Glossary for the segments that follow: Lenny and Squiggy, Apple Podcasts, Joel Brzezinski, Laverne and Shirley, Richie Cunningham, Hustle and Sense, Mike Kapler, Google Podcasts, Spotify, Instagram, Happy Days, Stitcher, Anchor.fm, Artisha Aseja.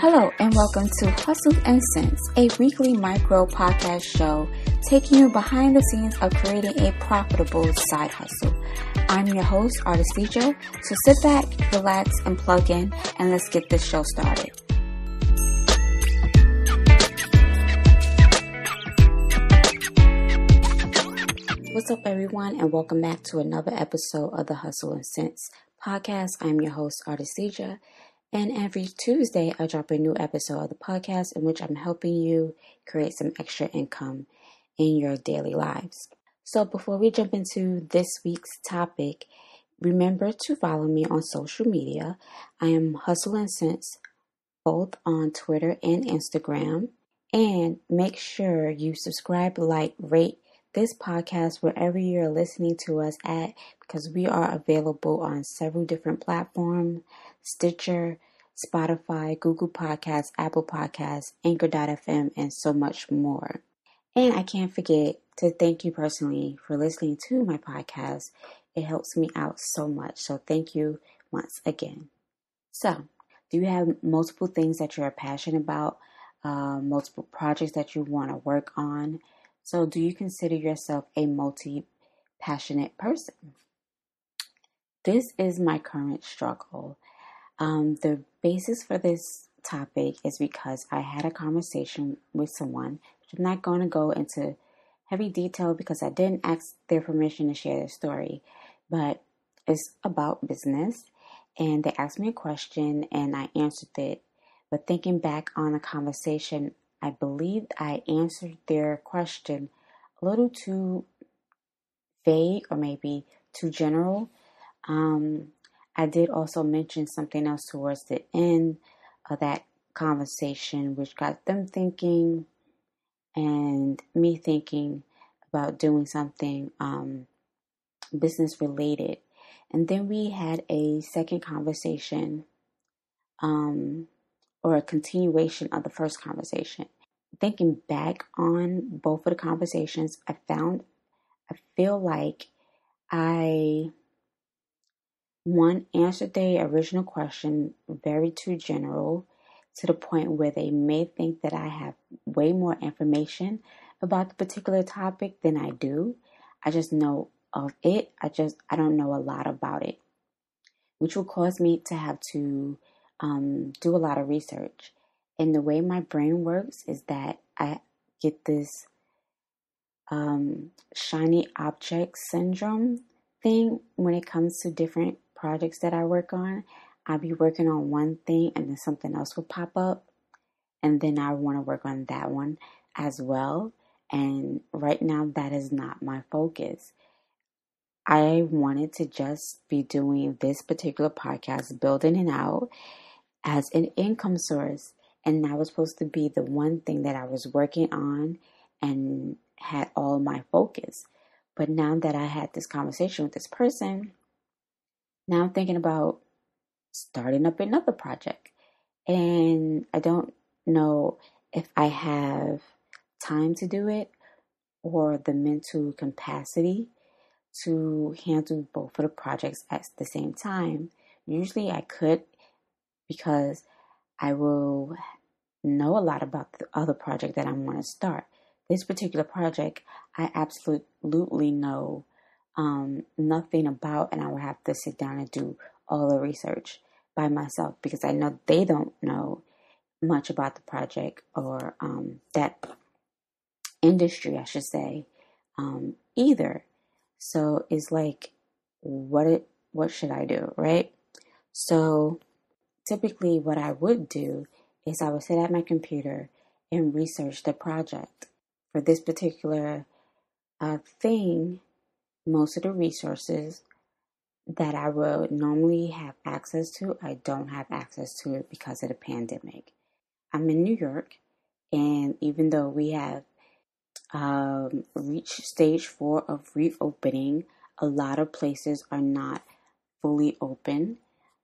Hello and welcome to Hustle and Sense, a weekly micro podcast show taking you behind the scenes of creating a profitable side hustle. I'm your host, Artisha Aseja, so sit back, relax, and plug in, and let's get this show started. What's up, everyone, and welcome back to another episode of the Hustle and Sense podcast. I'm your host, Artisha, and every Tuesday I drop a new episode of the podcast in which I'm helping you create some extra income in your daily lives. So before we jump into this week's topic, remember to follow me on social media. I am Hustle and Sense both on Twitter and Instagram, and make sure you subscribe, like, rate this podcast wherever you're listening to us at, because we are available on several different platforms: Stitcher, Spotify, Google Podcasts, Apple Podcasts, Anchor.fm, and so much more. And I can't forget to thank you personally for listening to my podcast. It helps me out so much. So thank you once again. So, do you have multiple things that you're passionate about, multiple projects that you want to work on? So do you consider yourself a multi-passionate person? This is my current struggle. The basis for this topic is because I had a conversation with someone, which I'm not going to go into heavy detail because I didn't ask their permission to share their story, but it's about business, and they asked me a question and I answered it. But thinking back on the conversation, I believe I answered their question a little too vague or maybe too general. I did also mention something else towards the end of that conversation, which got them thinking and me thinking about doing something business related. And then we had a second conversation, or a continuation of the first conversation. Thinking back on both of the conversations, I feel like I answered the original question very too general, to the point where they may think that I have way more information about the particular topic than I do. I just know of it. I don't know a lot about it, which will cause me to have to do a lot of research. And the way my brain works is that I get this shiny object syndrome thing when it comes to different projects that I work on. I'll be working on one thing and then something else will pop up, and then I want to work on that one as well. And right now that is not my focus. I wanted to just be doing this particular podcast, building it out as an income source, and that was supposed to be the one thing that I was working on and had all my focus. But now that I had this conversation with this person, now I'm thinking about starting up another project, and I don't know if I have time to do it or the mental capacity to handle both of the projects at the same time. Usually I could, because I will know a lot about the other project that I want to start. This particular project, I absolutely know nothing about, and I will have to sit down and do all the research by myself, because I know they don't know much about the project, or that industry, I should say, either. So it's like, what should I do, right? So typically what I would do is I would sit at my computer and research the project. For this particular thing, most of the resources that I would normally have access to, I don't have access to it because of the pandemic. I'm in New York, and even though we have reach stage 4 of reopening, a lot of places are not fully open.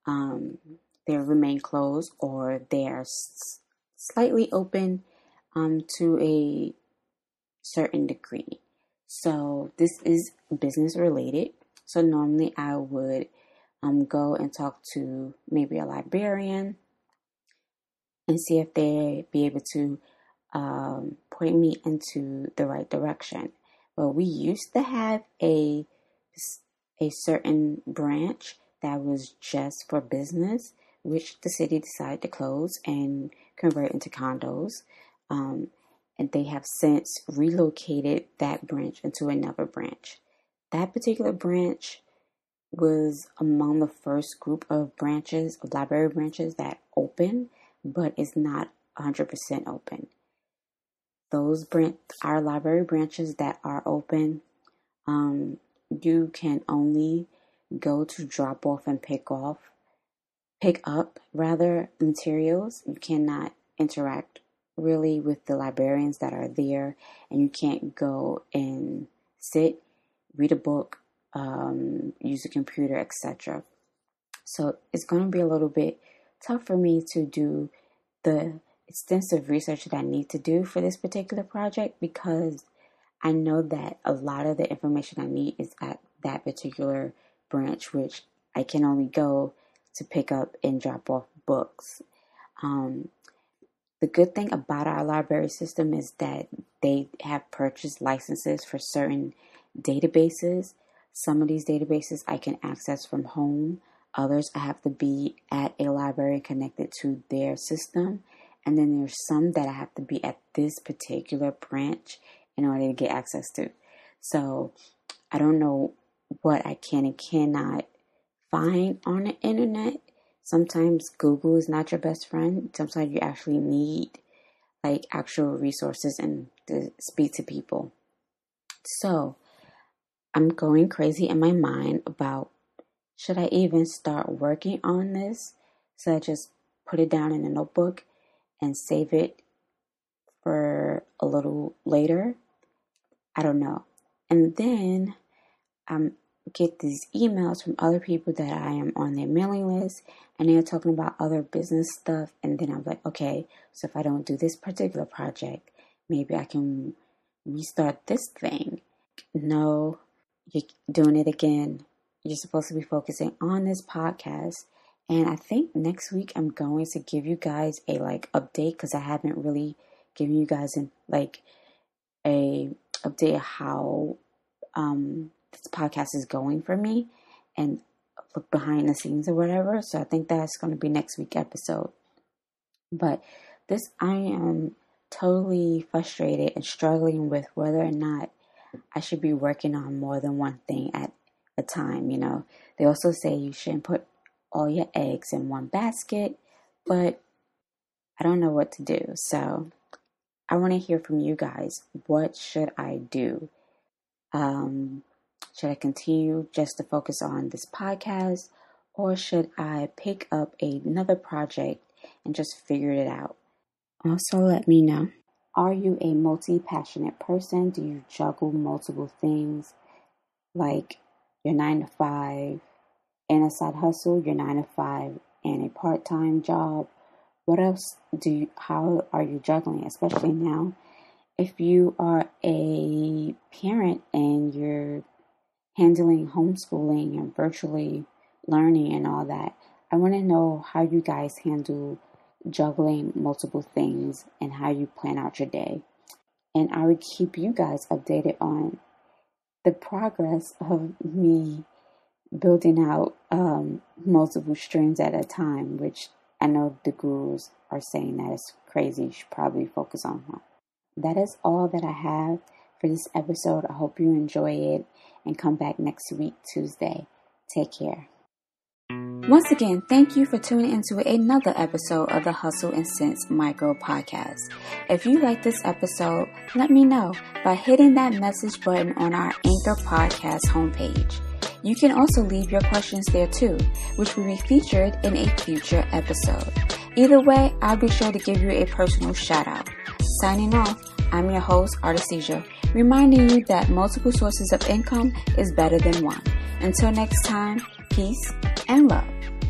They remain closed, or they are slightly open to a certain degree. So this is business related. So normally I would go and talk to maybe a librarian and see if they be able to point me into the right direction. Well, we used to have a certain branch that was just for business, which the city decided to close and convert into condos. And they have since relocated that branch into another branch. That particular branch was among the first group of branches, of library branches that opened, but it's not 100% open. Our library branches that are open, you can only go to drop off and pick up materials. You cannot interact really with the librarians that are there, and you can't go and sit, read a book, use a computer, etc. So it's going to be a little bit tough for me to do the extensive research that I need to do for this particular project, because I know that a lot of the information I need is at that particular branch, which I can only go to pick up and drop off books. The good thing about our library system is that they have purchased licenses for certain databases. Some of these databases I can access from home. Others I have to be at a library connected to their system. And then there's some that I have to be at this particular branch in order to get access to. So I don't know what I can and cannot find on the internet. Sometimes Google is not your best friend. Sometimes you actually need actual resources and to speak to people. So I'm going crazy in my mind about, should I even start working on this? So I just put it down in a notebook and save it for a little later. I don't know. And then get these emails from other people that I am on their mailing list, and they're talking about other business stuff, and then I'm like, okay, so if I don't do this particular project, maybe I can restart this thing. No, you're doing it again. You're supposed to be focusing on this podcast, and I think next week I'm going to give you guys a update, because I haven't really given you guys a update of how this podcast is going for me and look behind the scenes or whatever. So I think that's going to be next week's episode. But I am totally frustrated and struggling with whether or not I should be working on more than one thing at a time. You know, they also say you shouldn't put all your eggs in one basket, but I don't know what to do. So I want to hear from you guys. What should I do? Should I continue just to focus on this podcast, or should I pick up another project and just figure it out? Also, let me know. Are you a multi-passionate person? Do you juggle multiple things, like your 9-to-5 and a side hustle, your 9-to-5 and a part-time job? What else how are you juggling, especially now? If you are a parent and you're handling homeschooling and virtually learning and all that, I want to know how you guys handle juggling multiple things and how you plan out your day. And I would keep you guys updated on the progress of me building out multiple streams at a time, which I know the gurus are saying that it's crazy. You should probably focus on one. That is all that I have for this episode. I hope you enjoy it, and come back next week, Tuesday. Take care. Once again, thank you for tuning into another episode of the Hustle and Sense Micro Podcast. If you like this episode, let me know by hitting that message button on our Anchor Podcast homepage. You can also leave your questions there too, which will be featured in a future episode. Either way, I'll be sure to give you a personal shout out. Signing off, I'm your host, Artisha, reminding you that multiple sources of income is better than one. Until next time, peace and love.